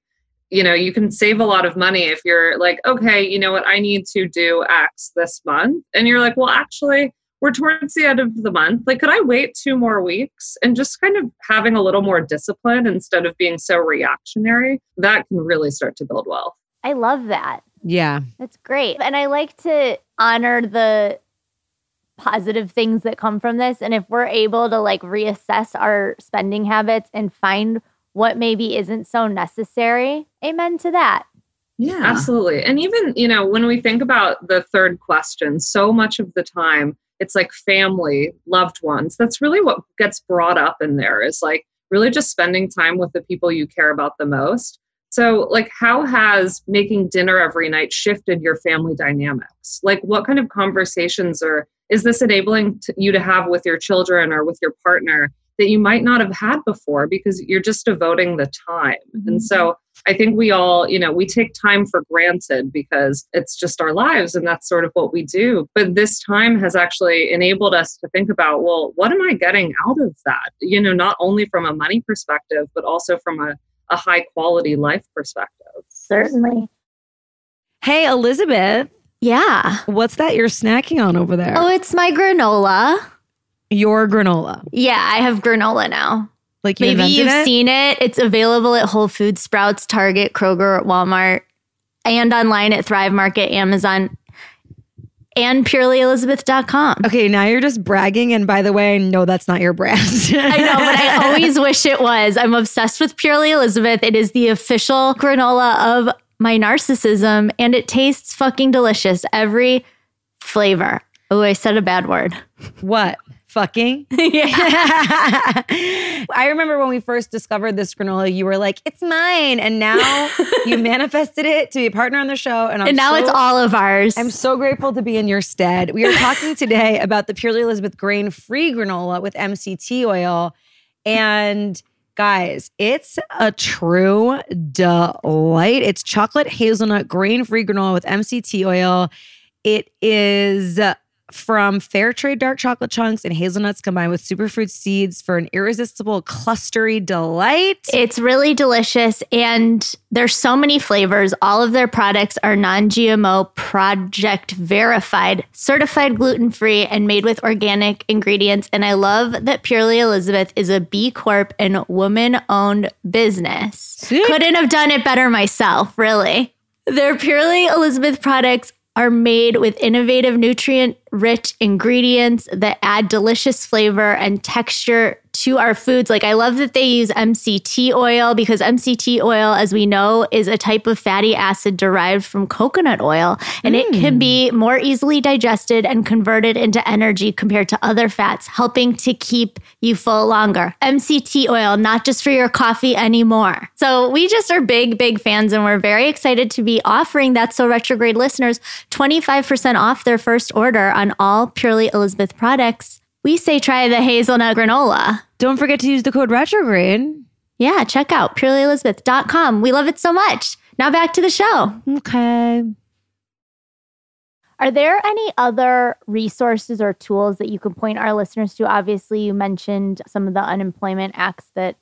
you know, you can save a lot of money if you're like, okay, you know what, I need to do X this month. And you're like, well, actually, we're towards the end of the month. Like, could I wait two more weeks? And just kind of having a little more discipline instead of being so reactionary, that can really start to build wealth. I love that. Yeah. That's great. And I like to honor the positive things that come from this. And if we're able to like reassess our spending habits and find what maybe isn't so necessary, amen to that. Yeah, absolutely. And even, you know, when we think about the third question, so much of the time, it's like family, loved ones. That's really what gets brought up in there, is like really just spending time with the people you care about the most. So like, how has making dinner every night shifted your family dynamics? Like, what kind of conversations are, is this enabling to, you to have with your children or with your partner that you might not have had before because you're just devoting the time? Mm-hmm. And so I think we all, you know, we take time for granted because it's just our lives and that's sort of what we do. But this time has actually enabled us to think about, well, what am I getting out of that? You know, not only from a money perspective, but also from a, a high quality life perspective. Certainly. Hey, Elizabeth. Yeah. What's that you're snacking on over there? Oh, it's my granola. Your granola. Yeah, I have granola now. Like, you maybe you've it? seen it. It's available at Whole Foods, Sprouts, Target, Kroger, Walmart, and online at Thrive Market, Amazon, and purely elizabeth dot com. Okay, now you're just bragging. And by the way, no, that's not your brand. I know, but I always wish it was. I'm obsessed with Purely Elizabeth. It is the official granola of my narcissism, and it tastes fucking delicious. Every flavor. Oh, I said a bad word. What? Fucking. Yeah. I remember when we first discovered this granola, you were like, it's mine. And now you manifested it to be a partner on the show. And, I'm and now so, it's all of ours. I'm so grateful to be in your stead. We are talking today about the Purely Elizabeth grain-free granola with M C T oil. And guys, it's a true delight. It's chocolate hazelnut grain-free granola with M C T oil. It is from fair trade dark chocolate chunks and hazelnuts combined with superfood seeds for an irresistible clustery delight. It's really delicious. And there's so many flavors. All of their products are non-G M O, project verified, certified gluten-free, and made with organic ingredients. And I love that Purely Elizabeth is a B Corp and woman-owned business. See? Couldn't have done it better myself, really. Their Purely Elizabeth products are made with innovative nutrient-rich ingredients that add delicious flavor and texture to our foods. Like, I love that they use M C T oil, because M C T oil, as we know, is a type of fatty acid derived from coconut oil, and mm. it can be more easily digested and converted into energy compared to other fats, helping to keep you full longer. M C T oil, not just for your coffee anymore. So we just are big, big fans, and we're very excited to be offering That's So Retrograde listeners twenty-five percent off their first order on all Purely Elizabeth products. We say try the hazelnut granola. Don't forget to use the code retrograde. Yeah, check out purely elizabeth dot com. We love it so much. Now back to the show. Okay. Are there any other resources or tools that you can point our listeners to? Obviously, you mentioned some of the unemployment acts that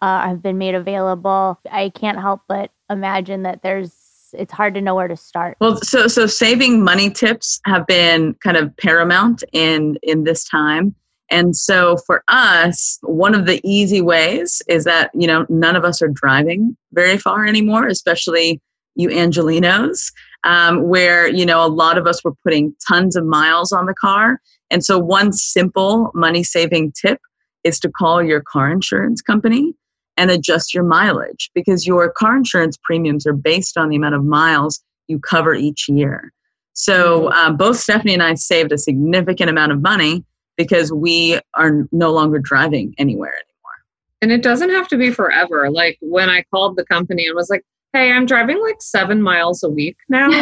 uh, have been made available. I can't help but imagine that there's it's hard to know where to start. Well, so so saving money tips have been kind of paramount in in this time. And so for us, one of the easy ways is that, you know, none of us are driving very far anymore, especially you Angelinos, um, where, you know, a lot of us were putting tons of miles on the car. And so one simple money saving tip is to call your car insurance company and adjust your mileage, because your car insurance premiums are based on the amount of miles you cover each year. So uh, both Stephanie and I saved a significant amount of money because we are no longer driving anywhere anymore. And it doesn't have to be forever. Like when I called the company and was like, hey, I'm driving like seven miles a week now. And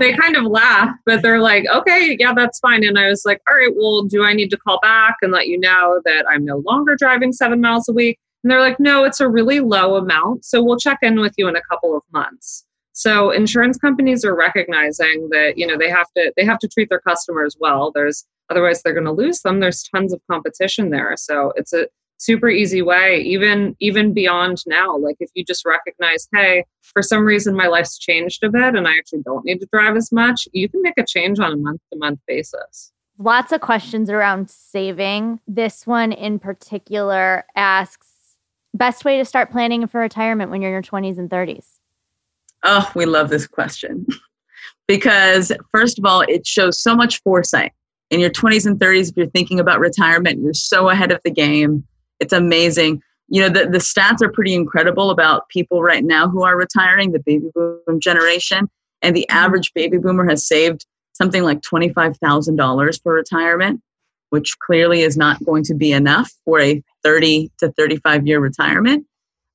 they, they kind of laugh, but they're like, okay, yeah, that's fine. And I was like, all right, well, do I need to call back and let you know that I'm no longer driving seven miles a week? And they're like, no, it's a really low amount. So we'll check in with you in a couple of months. So insurance companies are recognizing that, you know, they have to, they have to treat their customers well. There's otherwise they're going to lose them. There's tons of competition there. So it's a super easy way, even even beyond now. Like if you just recognize, hey, for some reason my life's changed a bit and I actually don't need to drive as much, you can make a change on a month-to-month basis. Lots of questions around saving. This one in particular asks, best way to start planning for retirement when you're in your twenties and thirties? Oh, we love this question. Because first of all, it shows so much foresight. In your twenties and thirties, if you're thinking about retirement, you're so ahead of the game. It's amazing. You know, the, the stats are pretty incredible about people right now who are retiring, the baby boom generation. And the average baby boomer has saved something like twenty-five thousand dollars for retirement, which clearly is not going to be enough for a thirty to thirty-five year retirement.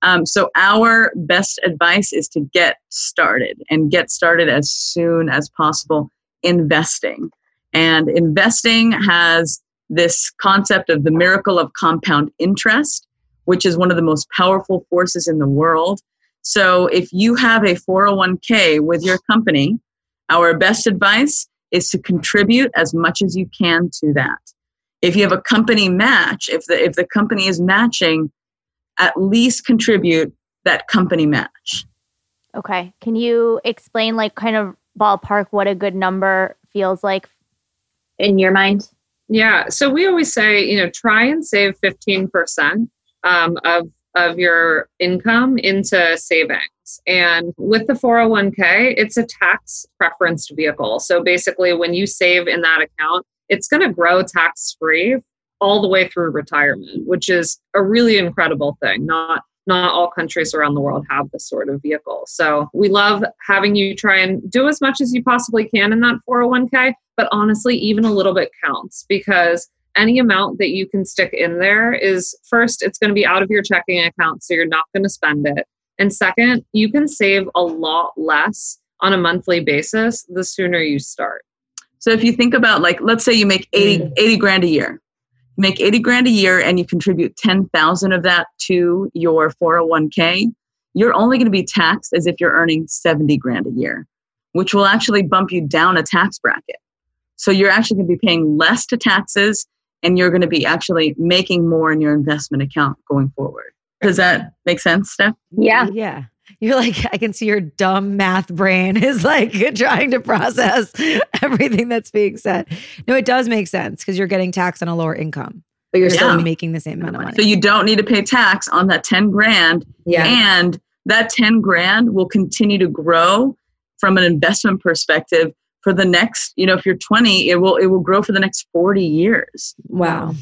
Um, so our best advice is to get started and get started as soon as possible investing. And investing has this concept of the miracle of compound interest, which is one of the most powerful forces in the world. So if you have a four oh one k with your company, our best advice is to contribute as much as you can to that. If you have a company match, if the if the company is matching, at least contribute that company match. Okay. Can you explain, like, kind of ballpark what a good number feels like in your mind? Yeah. So we always say, you know, try and save fifteen percent um, of, of your income into savings. And with the four oh one k, it's a tax preferenced vehicle. So basically when you save in that account, it's going to grow tax-free all the way through retirement, which is a really incredible thing. Not, not all countries around the world have this sort of vehicle. So we love having you try and do as much as you possibly can in that four oh one k. But honestly, even a little bit counts, because any amount that you can stick in there is, first, it's going to be out of your checking account, so you're not going to spend it. And second, you can save a lot less on a monthly basis the sooner you start. So if you think about, like, let's say you make eighty, eighty grand a year, make eighty grand a year and you contribute ten thousand of that to your four oh one k, you're only going to be taxed as if you're earning seventy grand a year, which will actually bump you down a tax bracket. So you're actually going to be paying less to taxes, and you're going to be actually making more in your investment account going forward. Does that make sense, Steph? Yeah. Yeah. You're like, I can see your dumb math brain is like trying to process everything that's being said. No, it does make sense, because you're getting taxed on a lower income, but you're yeah. still making the same amount of money. So you don't need to pay tax on that ten grand. Yeah. And that ten grand will continue to grow from an investment perspective for the next, you know, if you're twenty, it will it will grow for the next forty years. Wow.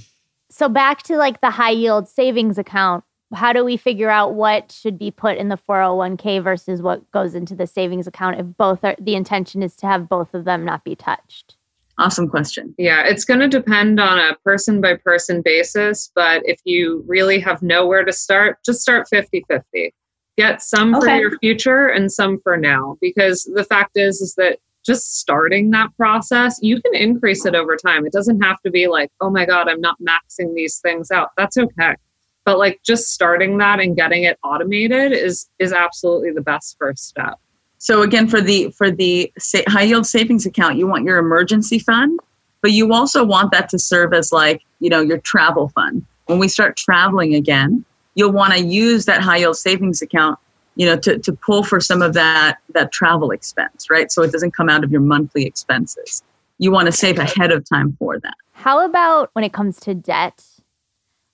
So back to, like, the high yield savings account, how do we figure out what should be put in the four oh one k versus what goes into the savings account if both are, the intention is to have both of them not be touched? Awesome question. Yeah, it's going to depend on a person by person basis, but if you really have nowhere to start, just start fifty-fifty. Get some okay. for your future and some for now, because the fact is is that just starting that process, you can increase it over time. It doesn't have to be like, oh my God, I'm not maxing these things out. That's okay. But, like, just starting that and getting it automated is is absolutely the best first step. So again, for the for the high yield savings account, you want your emergency fund, but you also want that to serve as like, you know, your travel fund. When we start traveling again, you'll want to use that high yield savings account, you know, to, to pull for some of that, that travel expense, right? So it doesn't come out of your monthly expenses. You want to save ahead of time for that. How about when it comes to debt?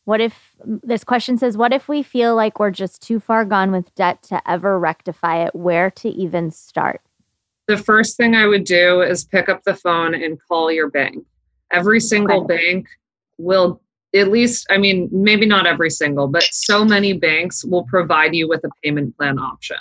What if, this question says, what if we feel like we're just too far gone with debt to ever rectify it? Where to even start? The first thing I would do is pick up the phone and call your bank. Every single okay. bank will, at least, I mean, maybe not every single, but so many banks will provide you with a payment plan option.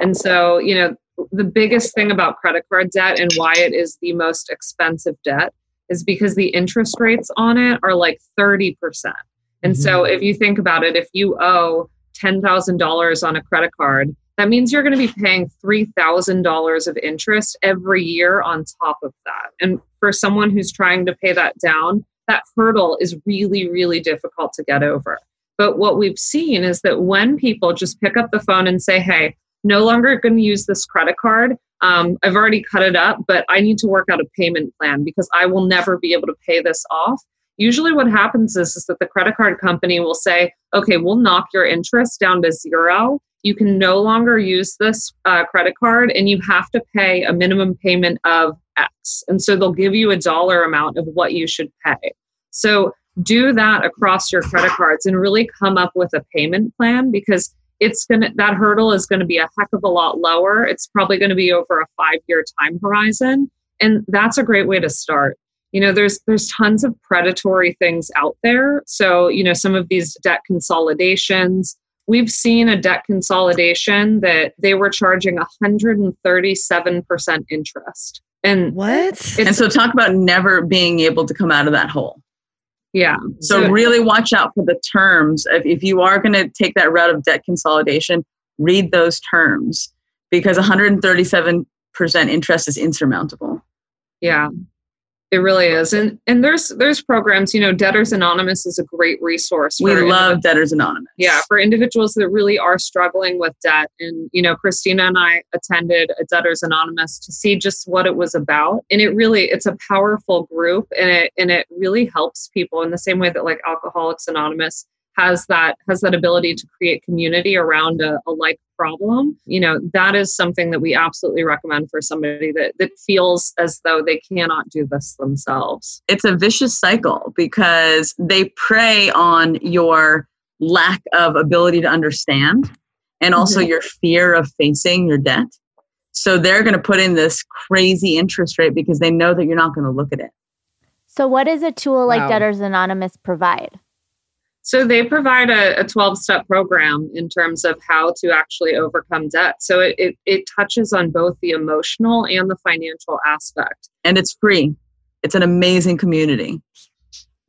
And so, you know, the biggest thing about credit card debt and why it is the most expensive debt is because the interest rates on it are like thirty percent. And mm-hmm. so if you think about it, if you owe ten thousand dollars on a credit card, that means you're going to be paying three thousand dollars of interest every year on top of that. And for someone who's trying to pay that down, that hurdle is really, really difficult to get over. But what we've seen is that when people just pick up the phone and say, hey, no longer going to use this credit card. Um, I've already cut it up, but I need to work out a payment plan because I will never be able to pay this off. Usually what happens is, is that the credit card company will say, okay, we'll knock your interest down to zero. You can no longer use this uh, credit card and you have to pay a minimum payment of X. And so they'll give you a dollar amount of what you should pay. So do that across your credit cards and really come up with a payment plan because it's gonna that hurdle is going to be a heck of a lot lower. It's probably going to be over a five-year time horizon. And that's a great way to start. You know, there's there's tons of predatory things out there. So, you know, some of these debt consolidations, we've seen a debt consolidation that they were charging one hundred thirty-seven percent interest. And what? And so talk about never being able to come out of that hole. Yeah. So, so really watch out for the terms. If, if you are going to take that route of debt consolidation, read those terms because one hundred thirty-seven percent interest is insurmountable. Yeah. It really is. And and there's there's programs, you know, Debtors Anonymous is a great resource. We love Debtors Anonymous. Yeah, for individuals that really are struggling with debt. And, you know, Christina and I attended a Debtors Anonymous to see just what it was about. And it really, it's a powerful group and it and it really helps people in the same way that like Alcoholics Anonymous has that has that ability to create community around a, a like problem. You know, that is something that we absolutely recommend for somebody that, that feels as though they cannot do this themselves. It's a vicious cycle because they prey on your lack of ability to understand and also mm-hmm. your fear of facing your debt. So they're going to put in this crazy interest rate because they know that you're not going to look at it. So what does a tool like wow. Debtors Anonymous provide? So they provide a, a twelve-step program in terms of how to actually overcome debt. So it, it it touches on both the emotional and the financial aspect. And it's free. It's an amazing community.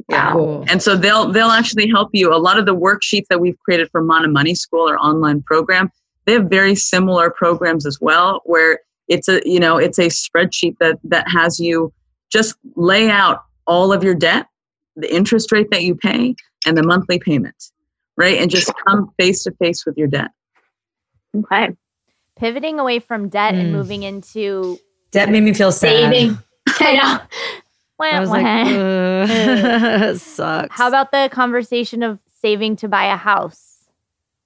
Wow. Cool. And so they'll they'll actually help you. A lot of the worksheets that we've created for Mana Money School, our online program, they have very similar programs as well, where it's a you know it's a spreadsheet that that has you just lay out all of your debt, the interest rate that you pay, and the monthly payment, right? And just come face to face with your debt. Okay. Pivoting away from debt mm. and moving into... Debt made me feel saving. sad. I know. I was like, uh, sucks. How about the conversation of saving to buy a house?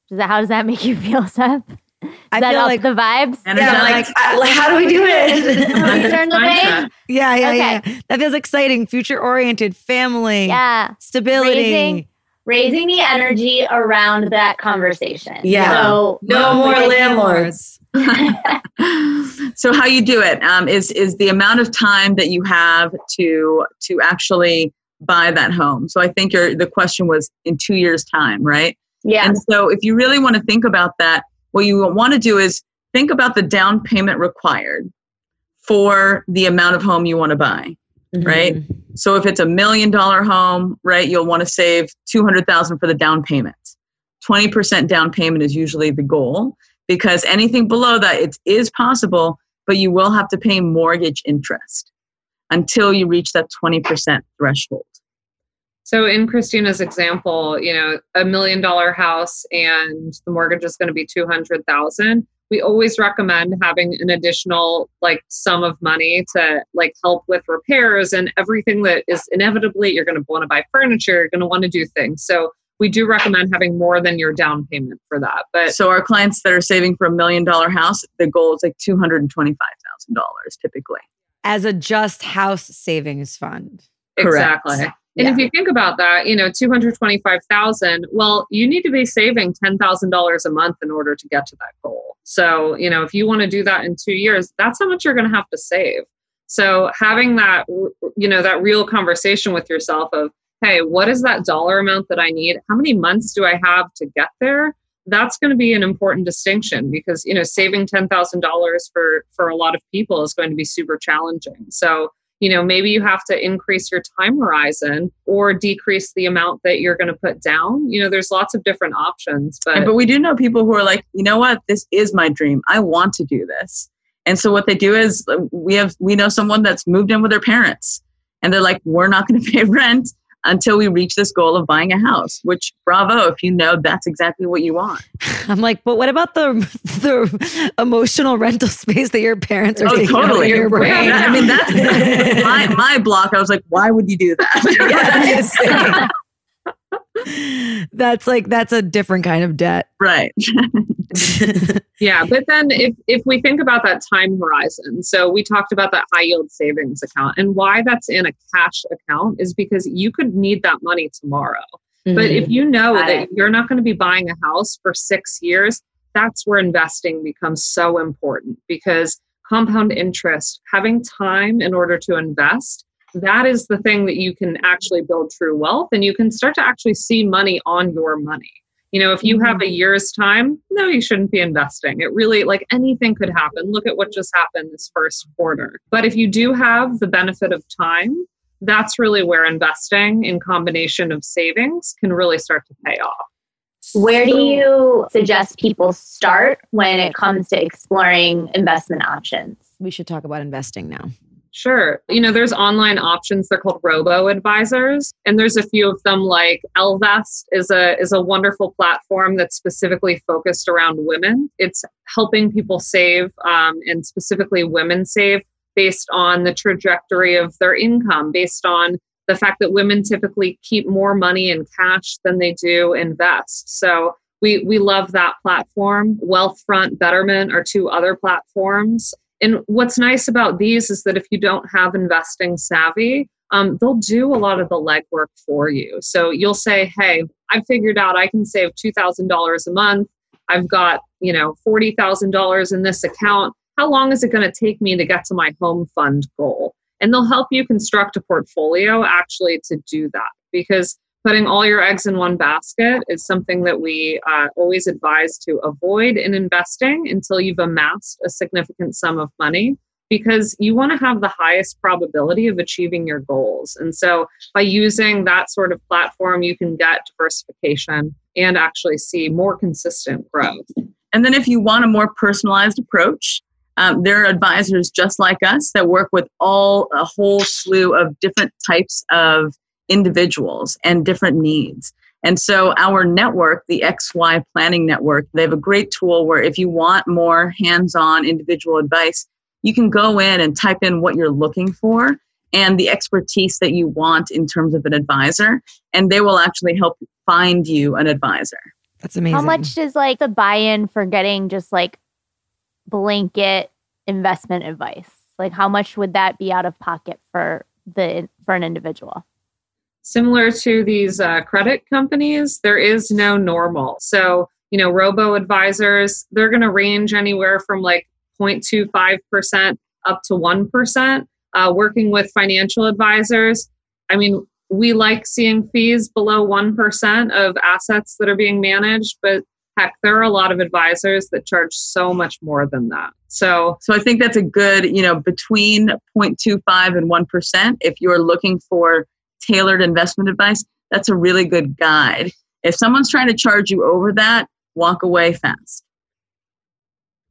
Does that, how does that make you feel, Seth? Does I that feel up like the vibes? And yeah, I'm like, like, I, like, how do we do it? Can we turn the page? Yeah, yeah, okay. yeah. That feels exciting. Future-oriented, family, yeah, stability. Raising, raising the energy around that conversation. Yeah. So, no more landlords. So how you do it um, is is the amount of time that you have to to actually buy that home. So I think your the question was in two years' time, right? Yeah. And so if you really want to think about that, what you want to do is think about the down payment required for the amount of home you want to buy, mm-hmm. right? So if it's a million dollar home, right, you'll want to save two hundred thousand dollars for the down payment. twenty percent down payment is usually the goal because anything below that, it is possible, but you will have to pay mortgage interest until you reach that twenty percent threshold. So in Christina's example, you know, a million dollar house and the mortgage is going to be two hundred thousand. we always recommend having an additional like sum of money to like help with repairs and everything that is inevitably, you're going to want to buy furniture, you're going to want to do things. So we do recommend having more than your down payment for that. But so our clients that are saving for a million dollar house, the goal is like two hundred twenty-five thousand dollars typically. As a just house savings fund. Exactly. Correct. And yeah. if you think about that, you know, two hundred twenty-five thousand dollars, well, you need to be saving ten thousand dollars a month in order to get to that goal. So, you know, if you want to do that in two years, that's how much you're going to have to save. So having that, you know, that real conversation with yourself of, hey, what is that dollar amount that I need? How many months do I have to get there? That's going to be an important distinction because, you know, saving ten thousand dollars for, for a lot of people is going to be super challenging. So, you know, maybe you have to increase your time horizon or decrease the amount that you're going to put down. You know, there's lots of different options. But and, but we do know people who are like, you know what, this is my dream. I want to do this. And so what they do is we have, we know someone that's moved in with their parents and they're like, we're not going to pay rent until we reach this goal of buying a house, which bravo, if you know that's exactly what you want. I'm like, but what about the the emotional rental space that your parents are oh, taking totally. Your brain? Yeah. I mean, that's my, my block. I was like, why would you do that? Yeah, that's like, that's a different kind of debt. Right. Yeah. But then if, if we think about that time horizon, so we talked about that high yield savings account, and why that's in a cash account is because you could need that money tomorrow. Mm-hmm. But if you know I, that you're not going to be buying a house for six years, that's where investing becomes so important, because compound interest, having time in order to invest, that is the thing that you can actually build true wealth, and you can start to actually see money on your money. You know, if you have a year's time, no, you shouldn't be investing. It really, like, anything could happen. Look at what just happened this first quarter. But if you do have the benefit of time, that's really where investing in combination of savings can really start to pay off. Where do you suggest people start when it comes to exploring investment options? We should talk about investing now. Sure. You know, there's online options. They're called robo-advisors. And there's a few of them, like Lvest is a is a wonderful platform that's specifically focused around women. It's helping people save, um, and specifically women save based on the trajectory of their income, based on the fact that women typically keep more money in cash than they do invest. So we, we love that platform. Wealthfront, Betterment are two other platforms. And what's nice about these is that if you don't have investing savvy, um, they'll do a lot of the legwork for you. So you'll say, hey, I figured out I can save two thousand dollars a month. I've got, you know, forty thousand dollars in this account. How long is it going to take me to get to my home fund goal? And they'll help you construct a portfolio actually to do that, because putting all your eggs in one basket is something that we uh, always advise to avoid in investing until you've amassed a significant sum of money, because you want to have the highest probability of achieving your goals. And so by using that sort of platform, you can get diversification and actually see more consistent growth. And then if you want a more personalized approach, um, there are advisors just like us that work with all a whole slew of different types of individuals and different needs. And so our network, the X Y Planning Network, they have a great tool where if you want more hands-on individual advice, you can go in and type in what you're looking for and the expertise that you want in terms of an advisor, and they will actually help find you an advisor. That's amazing. How much is like the buy-in for getting just like blanket investment advice? Like how much would that be out of pocket for the for an individual? Similar to these uh, credit companies, there is no normal. So, you know, robo-advisors, they're going to range anywhere from like zero point two five percent up to one percent. Uh, working with financial advisors, I mean, we like seeing fees below one percent of assets that are being managed, but heck, there are a lot of advisors that charge so much more than that. So, so I think that's a good, you know, between zero point two five and one percent, if you're looking for tailored investment advice, that's a really good guide. If someone's trying to charge you over that, walk away fast.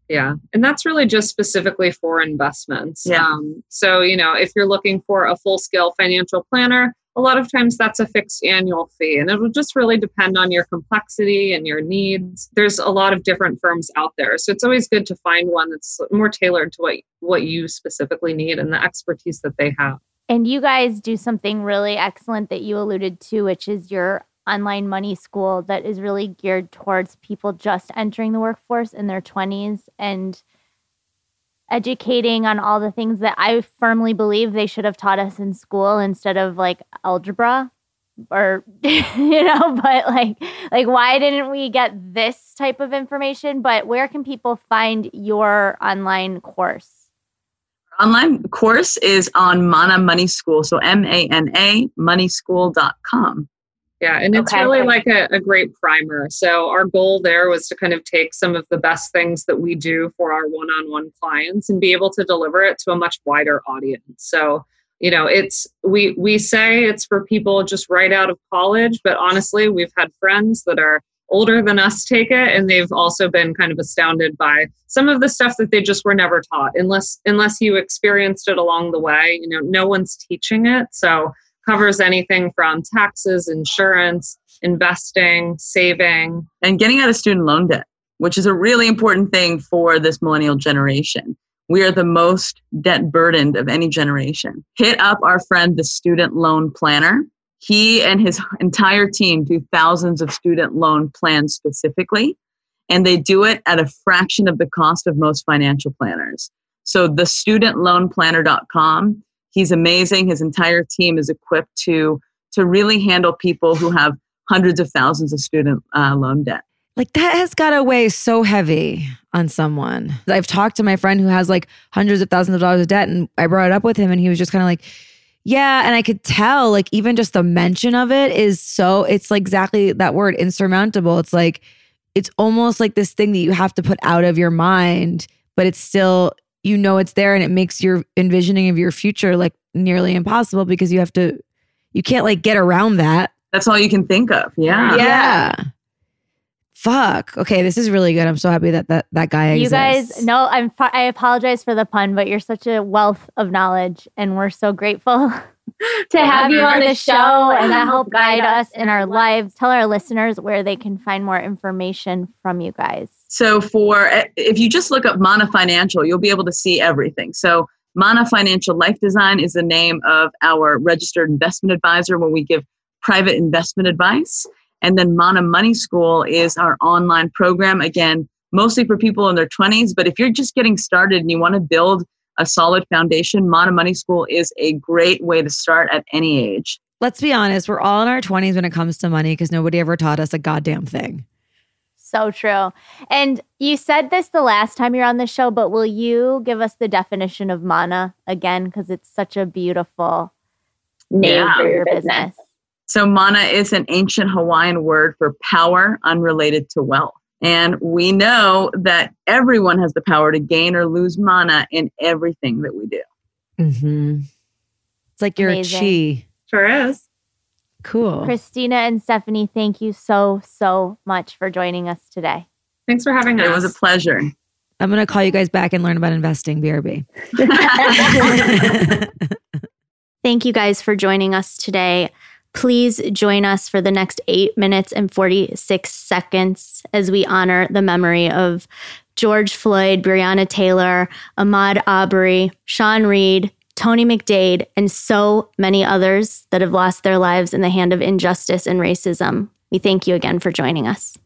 Yeah. And that's really just specifically for investments. Yeah. Um, so, you know, if you're looking for a full-scale financial planner, a lot of times that's a fixed annual fee, and it will just really depend on your complexity and your needs. There's a lot of different firms out there. So it's always good to find one that's more tailored to what, what you specifically need and the expertise that they have. And you guys do something really excellent that you alluded to, which is your online money school that is really geared towards people just entering the workforce in their twenties and educating on all the things that I firmly believe they should have taught us in school instead of like algebra or, you know, but like, like why didn't we get this type of information? But where can people find your online course? Online course is on Mana Money School. So M A N A money school dot com. Yeah. And it's okay. really like a, a great primer. So our goal there was to kind of take some of the best things that we do for our one-on-one clients and be able to deliver it to a much wider audience. So, you know, it's, we, we say it's for people just right out of college, but honestly, we've had friends that are older than us take it. And they've also been kind of astounded by some of the stuff that they just were never taught unless, unless you experienced it along the way. You know, no one's teaching it. So covers anything from taxes, insurance, investing, saving. And getting out of student loan debt, which is a really important thing for this millennial generation. We are the most debt burdened of any generation. Hit up our friend, The Student Loan Planner. He and his entire team do thousands of student loan plans specifically, and they do it at a fraction of the cost of most financial planners. So the student loan planner dot com. He's amazing. His entire team is equipped to to really handle people who have hundreds of thousands of student uh, loan debt. Like that has got to weigh so heavy on someone. I've talked to my friend who has like hundreds of thousands of dollars of debt, and I brought it up with him, and he was just kind of like, yeah. And I could tell like even just the mention of it is so, it's like exactly that word, insurmountable. It's like, it's almost like this thing that you have to put out of your mind, but it's still, you know, it's there, and it makes your envisioning of your future like nearly impossible because you have to, you can't like get around that. That's all you can think of. Yeah. Yeah. Fuck. Okay. This is really good. I'm so happy that that, that guy exists. You guys, no, I'm, I apologize for the pun, but you're such a wealth of knowledge, and we're so grateful to have you on the show and to help guide us in our lives. Tell our listeners where they can find more information from you guys. So for, if you just look up Mana Financial, you'll be able to see everything. So Mana Financial Life Design is the name of our registered investment advisor when we give private investment advice. And then Mana Money School is our online program, again, mostly for people in their twenties. But if you're just getting started and you want to build a solid foundation, Mana Money School is a great way to start at any age. Let's be honest, we're all in our twenties when it comes to money because nobody ever taught us a goddamn thing. So true. And you said this the last time you were on the show, but will you give us the definition of Mana again? Because it's such a beautiful name yeah, for your business. business. So Mana is an ancient Hawaiian word for power unrelated to wealth. And we know that everyone has the power to gain or lose mana in everything that we do. Mm-hmm. It's like your chi. Sure is. Cool. Christina and Stephanie, thank you so, so much for joining us today. Thanks for having us. It was a pleasure. I'm going to call you guys back and learn about investing, B R B. Thank you guys for joining us today. Please join us for the next eight minutes and forty-six seconds as we honor the memory of George Floyd, Breonna Taylor, Ahmaud Arbery, Sean Reed, Tony McDade, and so many others that have lost their lives in the hand of injustice and racism. We thank you again for joining us.